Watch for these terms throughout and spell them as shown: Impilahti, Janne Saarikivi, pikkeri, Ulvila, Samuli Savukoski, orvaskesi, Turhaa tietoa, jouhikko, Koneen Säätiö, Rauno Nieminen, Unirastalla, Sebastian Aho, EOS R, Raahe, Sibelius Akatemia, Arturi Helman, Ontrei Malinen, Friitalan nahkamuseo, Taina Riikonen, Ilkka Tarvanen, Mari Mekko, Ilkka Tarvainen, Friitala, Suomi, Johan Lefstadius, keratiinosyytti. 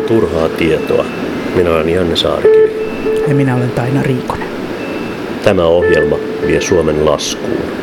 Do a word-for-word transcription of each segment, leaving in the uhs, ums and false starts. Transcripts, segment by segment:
kuuntelemaan Turhaa tietoa. Minä olen Janne Saarikivi. Ja minä olen Taina Riikonen. Tämä ohjelma vie Suomen laskuun.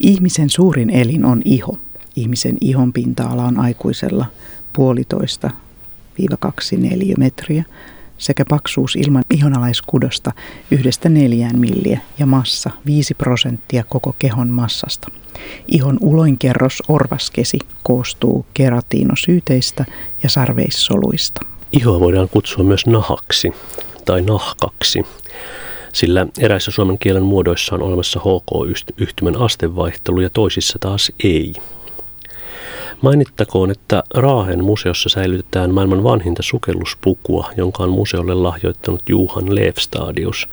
Ihmisen suurin elin on iho. Ihmisen ihon pinta-ala on aikuisella puolitoista viiva kaksi neliömetriä sekä paksuus ilman ihonalaiskudosta yhdestä neljään milliä ja massa viisi prosenttia koko kehon massasta. Ihon uloinkerros orvaskesi koostuu keratiinosyyteistä ja sarveissoluista. Ihoa voidaan kutsua myös nahaksi tai nahkaksi, sillä eräissä suomen kielen muodoissa on olemassa H K-yhtymän astevaihtelu ja toisissa taas ei. Mainittakoon, että Raahen museossa säilytetään maailman vanhinta sukelluspukua, jonka on museolle lahjoittanut Johan Lefstadius.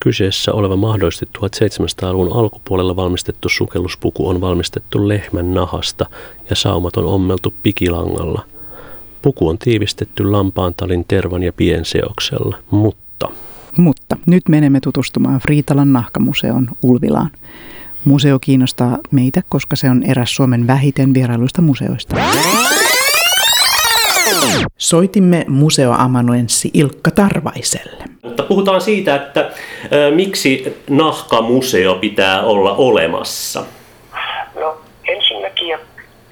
Kyseessä oleva mahdollisesti seitsemäntoistasadan luvun alkupuolella valmistettu sukelluspuku on valmistettu lehmän nahasta ja saumat on ommeltu pikilangalla. Puku on tiivistetty lampaantalin, tervan ja pienseoksella, mutta... Mutta nyt menemme tutustumaan Friitalan nahkamuseon Ulvilaan. Museo kiinnostaa meitä, koska se on eräs Suomen vähiten vierailuista museoista. Soitimme museoamanuenssi Ilkka Tarvaiselle. Mutta puhutaan siitä, että äh, miksi nahkamuseo pitää olla olemassa? No ensinnäkin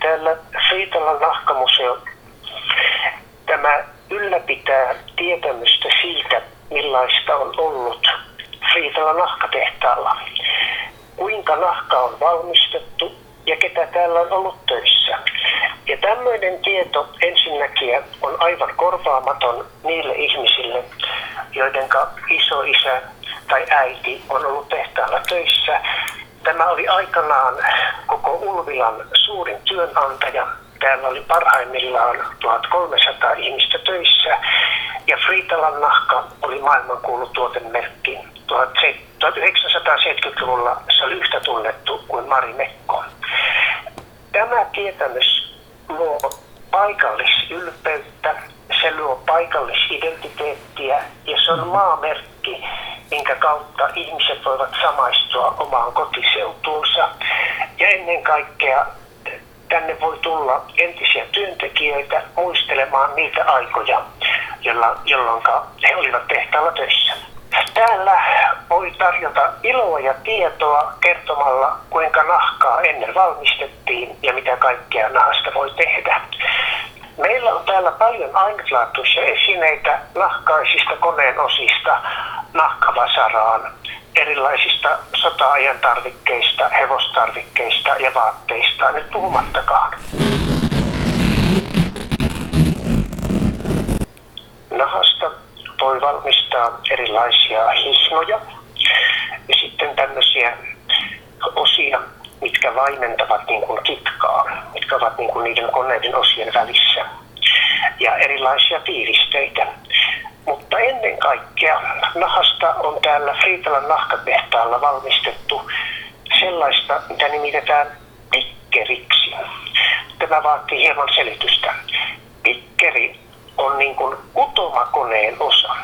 täällä Friitalan nahkamuseo tämä ylläpitää tietämystä siitä, millaista on ollut Friitalan nahkatehtaalla. Kuinka nahka on valmistettu ja ketä täällä on ollut töissä. Ja tämmöinen tieto ensinnäkin on aivan korvaamaton niille ihmisille, joidenka isoisä tai äiti on ollut tehtaalla töissä. Tämä oli aikanaan koko Ulvilan suurin työnantaja. Täällä oli parhaimmillaan tuhatkolmesataa ihmistä töissä ja Friitalan nahka oli maailmankuulu tuotemerkki. tuhatyhdeksänsataaseitsemänkymmentäluvulla se oli yhtä tunnettu kuin Mari Mekko. Tämä tietämys luo paikallisylpeyttä, se luo paikallisidentiteettiä ja se on maamerkki, minkä kautta ihmiset voivat samaistua omaan kotiseutuunsa ja ennen kaikkea tänne voi tulla entisiä työntekijöitä muistelemaan niitä aikoja, jolloin he olivat tehtaalla töissä. Täällä voi tarjota iloa ja tietoa kertomalla, kuinka nahkaa ennen valmistettiin ja mitä kaikkea nahasta voi tehdä. Meillä on täällä paljon ainutlaatuisia esineitä nahkaisista koneen osista, nahkavasaraan, erilaisista sota-ajan tarvikkeista, hevostarvikkeista ja vaatteista, nyt puhumattakaan. Nahasta voi valmistaa erilaisia hihnoja ja sitten tämmöisiä osia, mitkä vaimentavat niin kuin kitkaa, mitkä ovat niin kuin niiden koneiden osien välissä ja erilaisia tiivisteitä. Mutta ennen kaikkea nahasta on täällä Friitalan nahkatehtaalla valmistettu sellaista, mitä nimitetään pikkeriksi. Tämä vaatii hieman selitystä. Pikkeri on niin kuin kutomakoneen osa.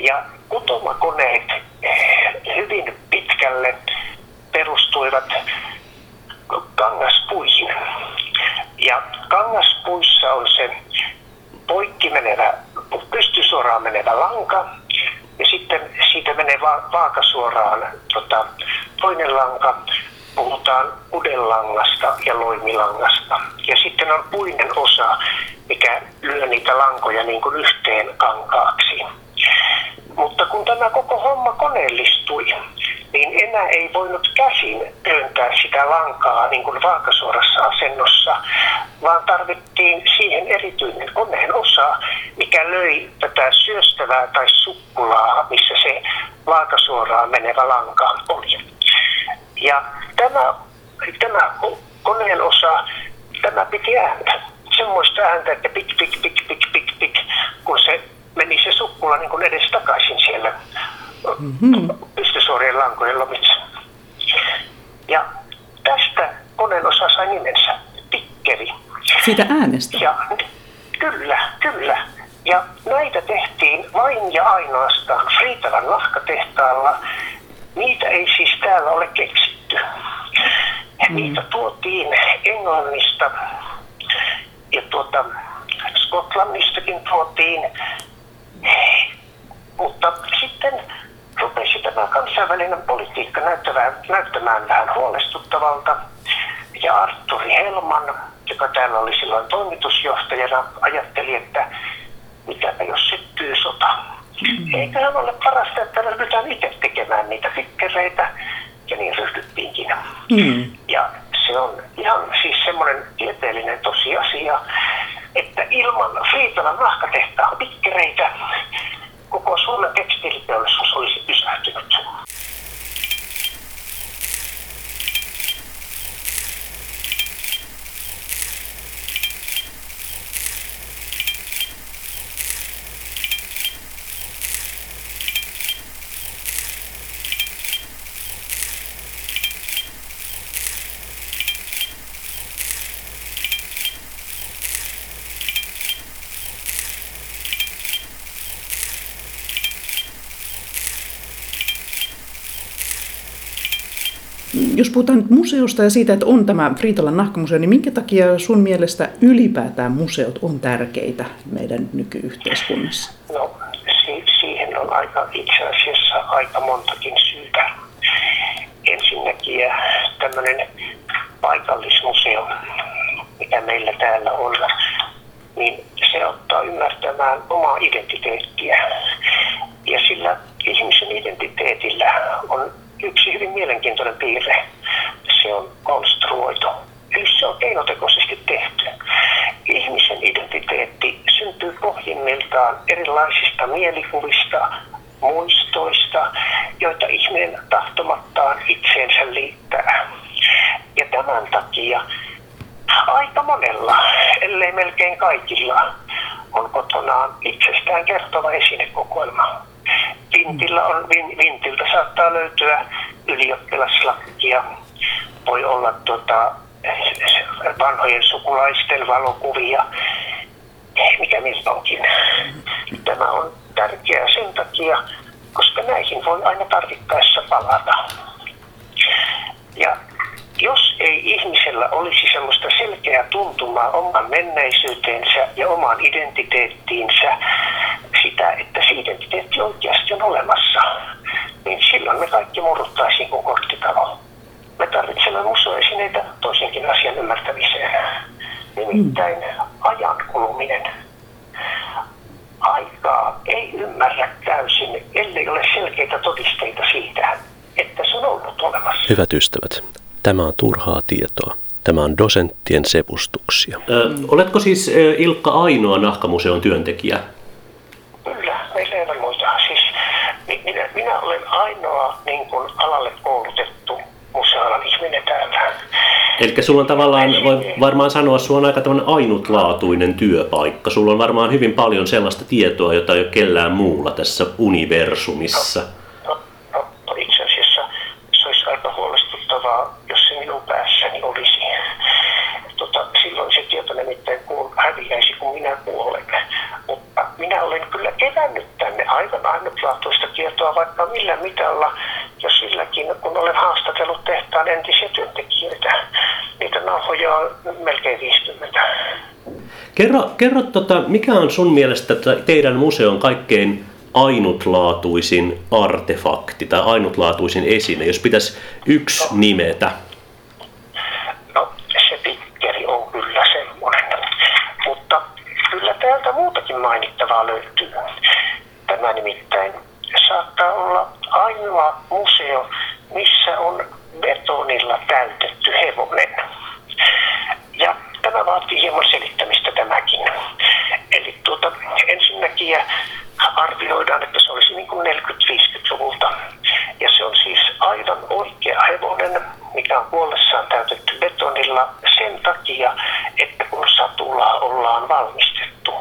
Ja kutomakoneet hyvin pitkälle perustuivat kangaspuihin. Ja kangaspuissa on se poikki menevä, pystysuoraan menevä lanka ja sitten siitä menee va- vaakasuoraan tota, toinen lanka, puhutaan udenlangasta ja loimilangasta. Ja sitten on puinen osa, mikä lyö niitä lankoja niin kuin yhteen kankaaksi. Mutta kun tämä koko homma koneellistui, niin enää ei voinut käsin työntää sitä lankaa niin kuin vaakasuorassa asennossa, vaan tarvittiin siihen erityinen koneen osa, mikä löi tätä syöstävää tai sukkulaa, missä se vaakasuoraan menevä lanka oli. Ja tämä, tämä koneen osa, tämä piti ääntä. Semmoista ääntä, että pik, pik, pik, pik, pik, pik, kun se meni se sukkula niin kuin edes takaisin siellä mm-hmm. pystysuorien lankojen lomissa. Ja tästä koneen osa sai nimensä pikkeli. Siitä äänestä? Ja, kyllä, kyllä. Ja näitä tehtiin vain ja ainoastaan Friitalan nahkatehtaalla. Niitä ei siis täällä ole keksitty. Mm-hmm. Niitä tuotiin Englannista ja tuota, Skotlannistakin tuotiin. Mutta sitten rupesi tämä kansainvälinen politiikka näyttämään, näyttämään vähän huolestuttavalta. Ja Arturi Helman, joka täällä oli silloin toimitusjohtajana, ajatteli, että mitäpä jos syttyy sota. Mm-hmm. Eiköhän ole parasta, että ryhdytään itse tekemään niitä pikkereitä. Ja niin ryhdyttiinkin. Mm-hmm. Ja se on ihan siis semmoinen tieteellinen tosiasia, että ilman Friitalan nahkatehtaan pikkereitä koko Suomen tekstiiliteollisuus olisi pysähtynyt. Jos puhutaan nyt museosta ja siitä, että on tämä Friitalan nahkamuseo, niin minkä takia sun mielestä ylipäätään museot on tärkeitä meidän nykyyhteiskunnassa? No si- siihen on aika, itse asiassa aika montakin syytä. Ensinnäkin tämmöinen paikallismuseo, mitä meillä täällä on, niin se ottaa ymmärtämään omaa identiteettiä. Ja sillä ihmisen identiteetillä on yksi hyvin mielenkiintoinen piirre, se on konstruoitu. Eli se on keinotekoisesti tehty. Ihmisen identiteetti syntyy pohjimmiltaan erilaisista mielikuvista, muistoista, joita ihminen tahtomattaan itseensä liittää. Ja tämän takia aika monella, ellei melkein kaikilla, on kotonaan itsestään kertova esinekokoelma. Vintillä on, vintiltä saattaa löytyä ylioppilaslakkia, voi olla tuota, vanhojen sukulaisten valokuvia, mikä milloinkin. Tämä on tärkeää sen takia, koska näihin voi aina tarvittaessa palata. Ja jos ei ihmisellä olisi sellaista selkeää tuntumaa oman menneisyyteensä ja omaan identiteettiinsä, sitä, että se identiteetti oikeasti on olemassa, niin silloin me kaikki murruttaisiin kuin korttitalo. Me tarvitsemme museoesineitä toisenkin asian ymmärtämiseen, nimittäin ajan kuluminen. Aikaa ei ymmärrä täysin, ellei ole selkeitä todisteita siitä, että se on ollut olemassa. Hyvät ystävät, tämä on turhaa tietoa. Tämä on dosenttien sepustuksia. Ö, oletko siis Ilkka ainoa nahkamuseon työntekijä? Kyllä, meillä ei ole muita. Siis, minä, minä olen ainoa niin kuin, alalle koulutettu museoalan ihminen täällä. Eli sulla on tavallaan, voi varmaan sanoa, sulla on aika tämmöinen ainutlaatuinen työpaikka. Sulla on varmaan hyvin paljon sellaista tietoa, jota ei ole kellään muulla tässä universumissa. No, no, no itse asiassa se olisi aika huolestuttavaa, jos se minun päässäni olisi. Tota, silloin se tieto nimittäin kuul- häviäisi, kun minä kuolen. Mutta minä olen kyllä kerännyt tänne aivan ainutlaatuista tietoa vaikka millä mitalla, ja silläkin, kun olen haastatellut tehtaan entisiä työntekijöitä. Niitä nauhoja on melkein viisikymmentä. Kerro, kerro tota, mikä on sun mielestä teidän museon kaikkein ainutlaatuisin artefakti tai ainutlaatuisin esine, jos pitäisi yksi no. nimetä? No, se pikkeri on kyllä semmoinen, mutta tarinaa löytyvän. Tämä nimittäin saattaa olla ainoa museo, missä on betonilla täytetty hevonen. Ja tämä vaatii hieman selittämistä tämäkin. Eli tuota, ensinnäkin arvioidaan, että se olisi niin kuin neljäkymmentä-viisikymmentäluvulta. Ja se on siis aivan oikea hevonen, mikä on puolessaan täytetty betonilla sen takia, että kun satulaa ollaan valmistettu,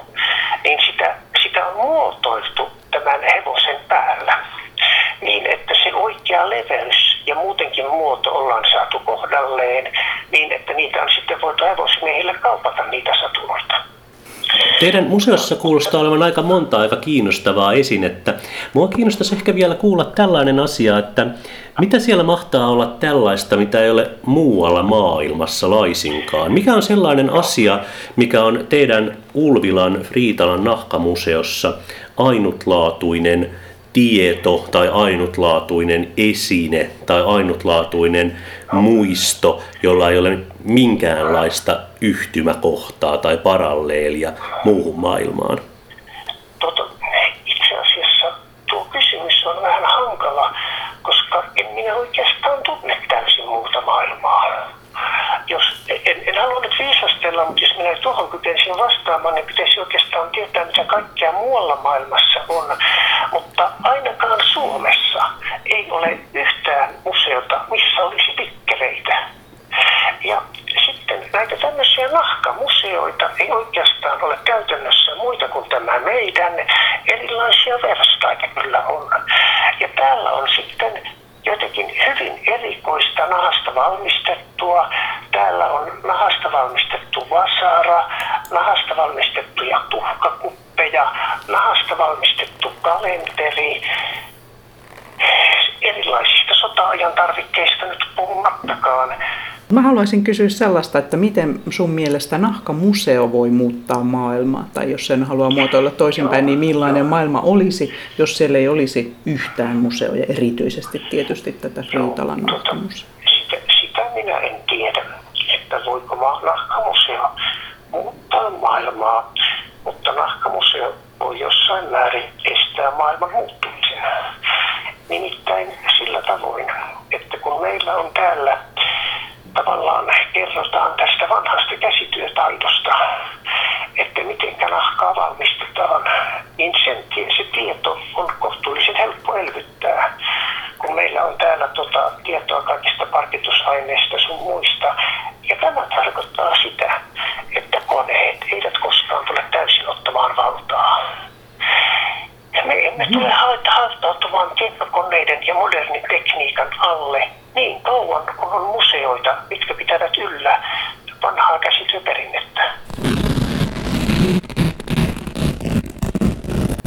niin sitä, sitä on muotoiltu tämän hevosen päällä. Niin, että se oikea leveys ja muutenkin muoto ollaan saatu kohdalleen, niin että niitä on sitten voitu hevosmiehillä kaupata niitä satuloita. Teidän museossa kuulostaa olevan aika monta aika kiinnostavaa esinettä. Mua kiinnostaisi ehkä vielä kuulla tällainen asia, että mitä siellä mahtaa olla tällaista, mitä ei ole muualla maailmassa laisinkaan? Mikä on sellainen asia, mikä on teidän Ulvilan Friitalan nahkamuseossa ainutlaatuinen tieto tai ainutlaatuinen esine tai ainutlaatuinen muisto, jolla ei ole minkäänlaista yhtymäkohtaa tai paralleelia muuhun maailmaan? Toto, itse asiassa tuo kysymys on vähän hankala, koska en minä oikeastaan tunne täysin muuta maailmaa. Jos, en, en halua nyt viisastella, mutta jos minä tuohon kykensin vastaamaan, niin pitäisi oikeastaan tietää, mitä kaikkea muualla maailmassa on. Mutta ainakaan Suomessa ei ole yhtään museota, missä olisi pikkeleitä. Ja sitten näitä tämmöisiä nahkamuseoita ei oikeastaan ole käytännössä muita kuin tämä meidän. Erilaisia verstaita kyllä on. Ja täällä on sitten jotenkin hyvin erikoista nahasta valmistettua. Täällä on nahasta valmistettu vasara, nahasta valmistettuja tuhkakuppeja, nahasta valmistettu kalenteri. Erilaisista sota-ajan tarvikkeista nyt puhumattakaan. Mä haluaisin kysyä sellaista, että miten sun mielestä nahkamuseo voi muuttaa maailmaa? Tai jos sen haluaa muotoilla toisinpäin, niin millainen maailma olisi, jos siellä ei olisi yhtään museoja, erityisesti tietysti tätä Friitalan nahkamuseoa? Sitä, sitä minä en tiedä, että voiko nahkamuseo muuttaa maailmaa, mutta nahkamuseo voi jossain määrin estää maailman muuttumisen. Nimittäin sillä tavoin, että kun meillä on täällä tavallaan kerrotaan tästä vanhasta käsityötaidosta, että miten nahkaa valmistetaan, niin sen, se tieto on kohtuullisen helppo elvyttää. Kun meillä on täällä tota, tietoa kaikista parkitusaineista sun muista, ja tämä tarkoittaa sitä, että koneet eivät koskaan tule täysin ottamaan valtaa. Me emme tule haettautumaan tietokoneiden ja modernin tekniikan alle niin kauan, kun on museoita, mitkä pitävät yllä vanhaa käsityöperinnettä.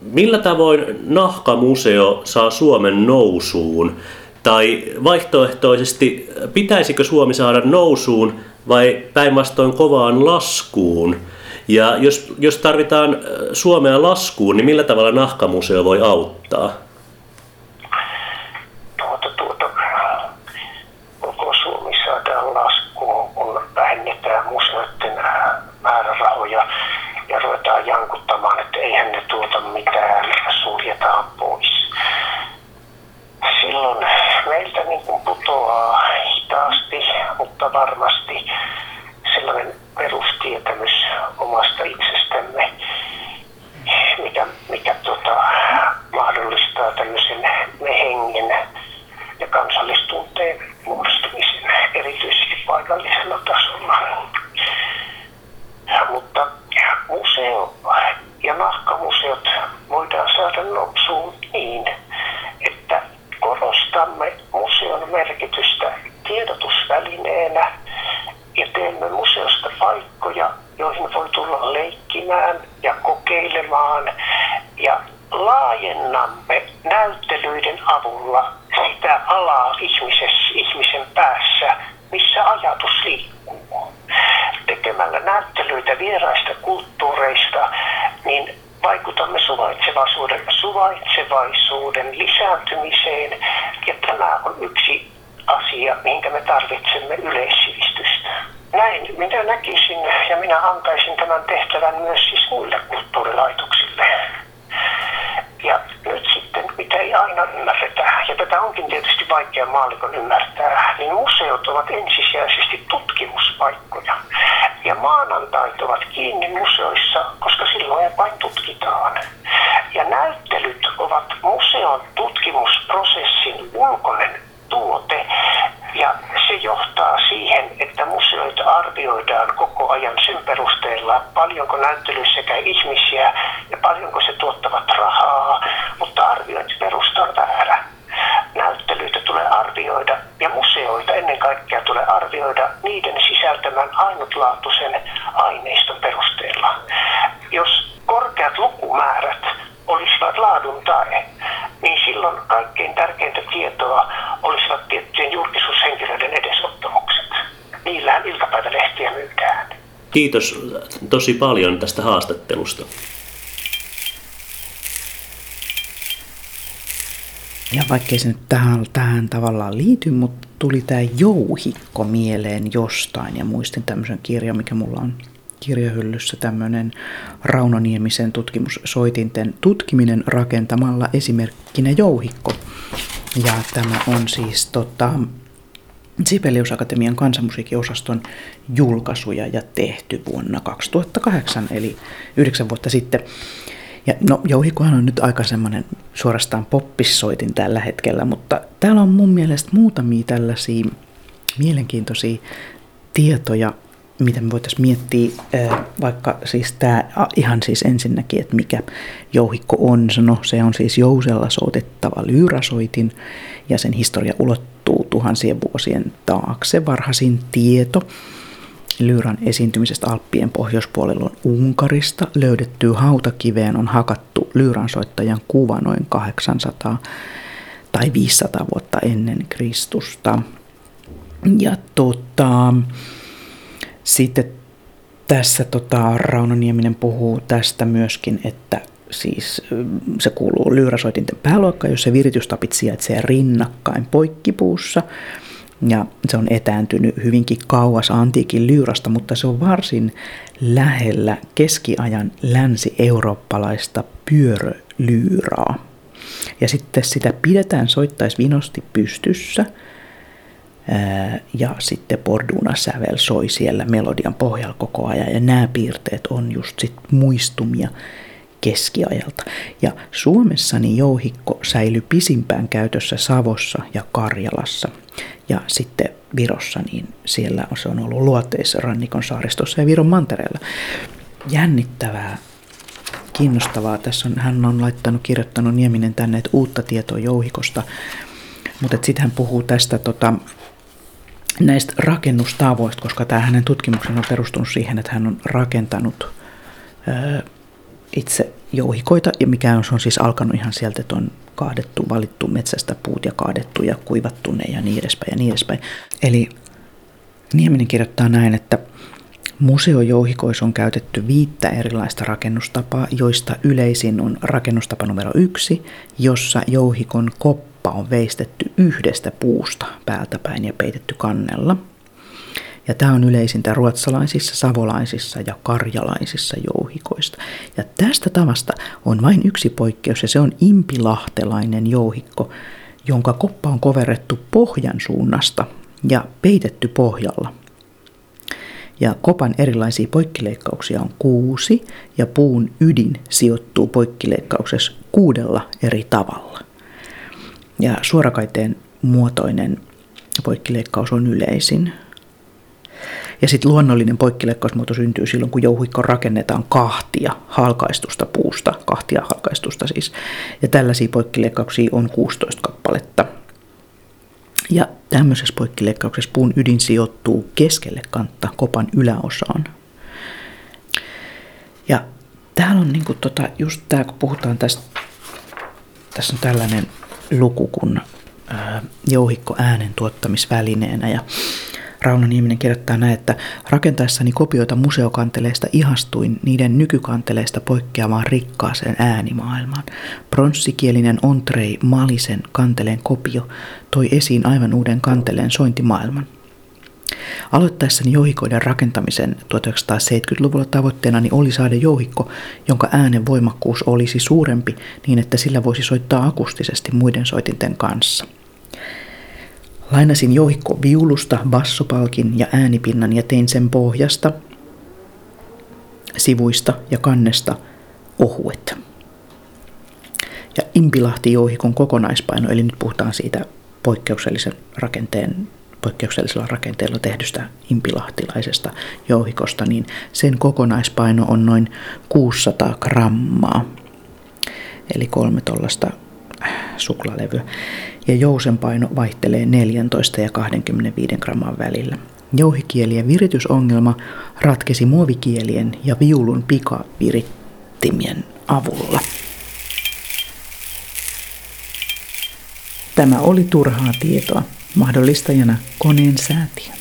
Millä tavoin nahkamuseo saa Suomen nousuun? Tai vaihtoehtoisesti, pitäisikö Suomi saada nousuun vai päinvastoin kovaan laskuun? Ja jos, jos tarvitaan Suomea laskuun, niin millä tavalla nahkamuseo voi auttaa? Tuota, tuota. Koko Suomi saadaan laskuun, kun vähennetään museoiden määrärahoja ja ruvetaan jankuttamaan, että eihän ne tuota mitään, suljetaan pois. Silloin meiltä niin kuin putoaa hitaasti, mutta varmasti sellainen perustietämys omasta itsestämme, mikä, mikä tota, mahdollistaa tämmöisen me hengen ja kansallistunteen muodostumisen, erityisesti paikallisella tasolla. Mutta museo ja nahkamuseot voidaan saada nousuun niin, että korostamme museon merkitystä tiedotusvälineenä ja teemme museosta paikkoja, joihin voi tulla leikkimään ja kokeilemaan. Ja laajennamme näyttelyiden avulla sitä alaa ihmisessä, ihmisen päässä, missä ajatus liikkuu. Tekemällä näyttelyitä vieraista kulttuureista, niin vaikutamme suvaitsevaisuuden, suvaitsevaisuuden lisääntymiseen. Ja tämä on yksi asia, minkä me tarvitsemme yleissivistystä. Näin minä näkisin ja minä antaisin tämän tehtävän myös siis muille kulttuurilaitoksille. ja nyt sitten, mitä ei aina ymmärretä, ja tätä onkin tietysti vaikea maallikon ymmärtää, niin museot ovat ensisijaisesti tutkimuspaikkoja. Ja maanantait ovat kiinni museoissa, koska silloin vain tutkitaan. Ja näyttelyt ovat museon tutkimusprosessin ulkoinen tuote, ja se johtaa siihen, että museoita arvioidaan koko ajan sen perusteella, paljonko näyttelyissä käy ihmisiä ja paljonko se tuottavat rahaa, mutta arviointiperusta on väärä. Näyttelyitä tulee arvioida ja museoita ennen kaikkea tulee arvioida niiden sisältämän ainutlaatuisen aineiston perusteella. Jos korkeat lukumäärät olisivat laadun tae, niin silloin kaikkein tärkeintä tietoa olisivat tiettyjen julkisuushenkilöiden edesottamukset. Niillähän iltapäivälehtiä myydään. Kiitos tosi paljon tästä haastattelusta. Ja vaikkei se nyt tähän, tähän tavallaan liity, mutta tuli tämä jouhikko mieleen jostain. Ja muistin tämmöisen kirjan, mikä mulla on kirjahyllyssä, tämmöinen Rauno Niemisen tutkimussoitinten tutkiminen rakentamalla esimerkkinä jouhikko. Ja tämä on siis tota, Sibelius Akatemian kansanmusiikkiosaston julkaisuja ja tehty vuonna kaksituhattakahdeksan, eli yhdeksän vuotta sitten. Ja no, jouhikkohan on nyt aika semmoinen suorastaan poppissoitin tällä hetkellä, mutta täällä on mun mielestä muutamia tällaisia mielenkiintoisia tietoja, mitä me voitaisiin miettiä, vaikka siis tämä ihan siis ensinnäkin, että mikä jouhikko on. No, se on siis jousella soitettava lyyrasoitin ja sen historia ulottuu tuhansien vuosien taakse. Varhaisin tieto lyyran esiintymisestä Alppien pohjoispuolella on Unkarista. Löydettyyn hautakiveen on hakattu lyyransoittajan kuva noin kahdeksansataa tai viisisataa vuotta ennen Kristusta. Ja tota... Sitten tässä tota, Rauno Nieminen puhuu tästä myöskin, että siis se kuuluu lyyrasoitinten pääluokkaan, jossa viritystapit sijaitsee rinnakkain poikkipuussa. Ja se on etääntynyt hyvinkin kauas antiikin lyyrasta, mutta se on varsin lähellä keskiajan länsi-eurooppalaista pyörölyyraa. Ja sitten sitä pidetään soittaisi vinosti pystyssä. Ja sitten Borduna-sävel soi siellä melodian pohjalla koko ajan. Ja nämä piirteet on just sit muistumia keskiajalta. Ja Suomessa niin jouhikko säilyi pisimpään käytössä Savossa ja Karjalassa. Ja sitten Virossa niin siellä se on ollut luoteisrannikon saaristossa ja Viron mantereella. Jännittävää, kiinnostavaa. Tässä on, hän on laittanut, kirjoittanut Nieminen tänne, että uutta tietoa jouhikosta. Mutta sitten hän puhuu tästä tota, näistä rakennustavoista, koska tämä hänen tutkimuksensa on perustunut siihen, että hän on rakentanut ö, itse jouhikoita, ja mikä on, se on siis alkanut ihan sieltä, että on kaadettu, valittu metsästä puut ja kaadettu ja kuivattu ne ja niin edespäin ja niin edespäin. Eli Nieminen kirjoittaa näin, että museojouhikoissa on käytetty viittä erilaista rakennustapaa, joista yleisin on rakennustapa numero yksi, jossa jouhikon koppi on veistetty yhdestä puusta päältäpäin ja peitetty kannella. Ja tämä on yleisintä ruotsalaisissa, savolaisissa ja karjalaisissa jouhikoista. Ja tästä tavasta on vain yksi poikkeus, ja se on impilahtelainen jouhikko, jonka koppa on koverrettu pohjan suunnasta ja peitetty pohjalla. Ja kopan erilaisia poikkileikkauksia on kuusi, ja puun ydin sijoittuu poikkileikkauksessa kuudella eri tavalla. Ja suorakaiteen muotoinen poikkileikkaus on yleisin. Ja sitten luonnollinen poikkileikkausmuoto syntyy silloin, kun jouhikko rakennetaan kahtia halkaistusta puusta, kahtia halkaistusta siis. Ja tällaisia poikkileikkauksia on kuusitoista kappaletta. Ja tämmöisessä poikkileikkauksessa puun ydin sijoittuu keskelle kantta kopan yläosaan. Ja täällä on niinku tota, just tää, kun puhutaan tästä, tässä on tällainen luku kun jouhikko äänen tuottamisvälineenä. Ja Rauno Nieminen kirjoittaa näin, että rakentaessani kopioita museokanteleista ihastuin niiden nykykanteleista poikkeamaan rikkaaseen äänimaailmaan. Pronssikielinen Ontrei Malisen kanteleen kopio toi esiin aivan uuden kanteleen sointimaailman. Aloittaessani jouhikoiden rakentamisen tuhatyhdeksänsataaseitsemänkymmentäluvulla tavoitteenani oli saada jouhikko, jonka äänen voimakkuus olisi suurempi niin, että sillä voisi soittaa akustisesti muiden soitinten kanssa. Lainasin jouhikko viulusta, bassopalkin ja äänipinnan ja tein sen pohjasta, sivuista ja kannesta ohuet. Ja impilahti jouhikon kokonaispaino, eli nyt puhutaan siitä poikkeuksellisen rakenteen poikkeuksellisella rakenteella tehdystä impilahtilaisesta jouhikosta, niin sen kokonaispaino on noin kuusisataa grammaa, eli kolme tuollaista suklaalevyä, ja jousen paino vaihtelee neljätoista ja kaksikymmentäviisi gramman välillä. Jouhikielien viritysongelma ratkesi muovikielien ja viulun pikavirittimien avulla. Tämä oli Turhaa tietoa. Mahdollistajana Koneen Säätiö.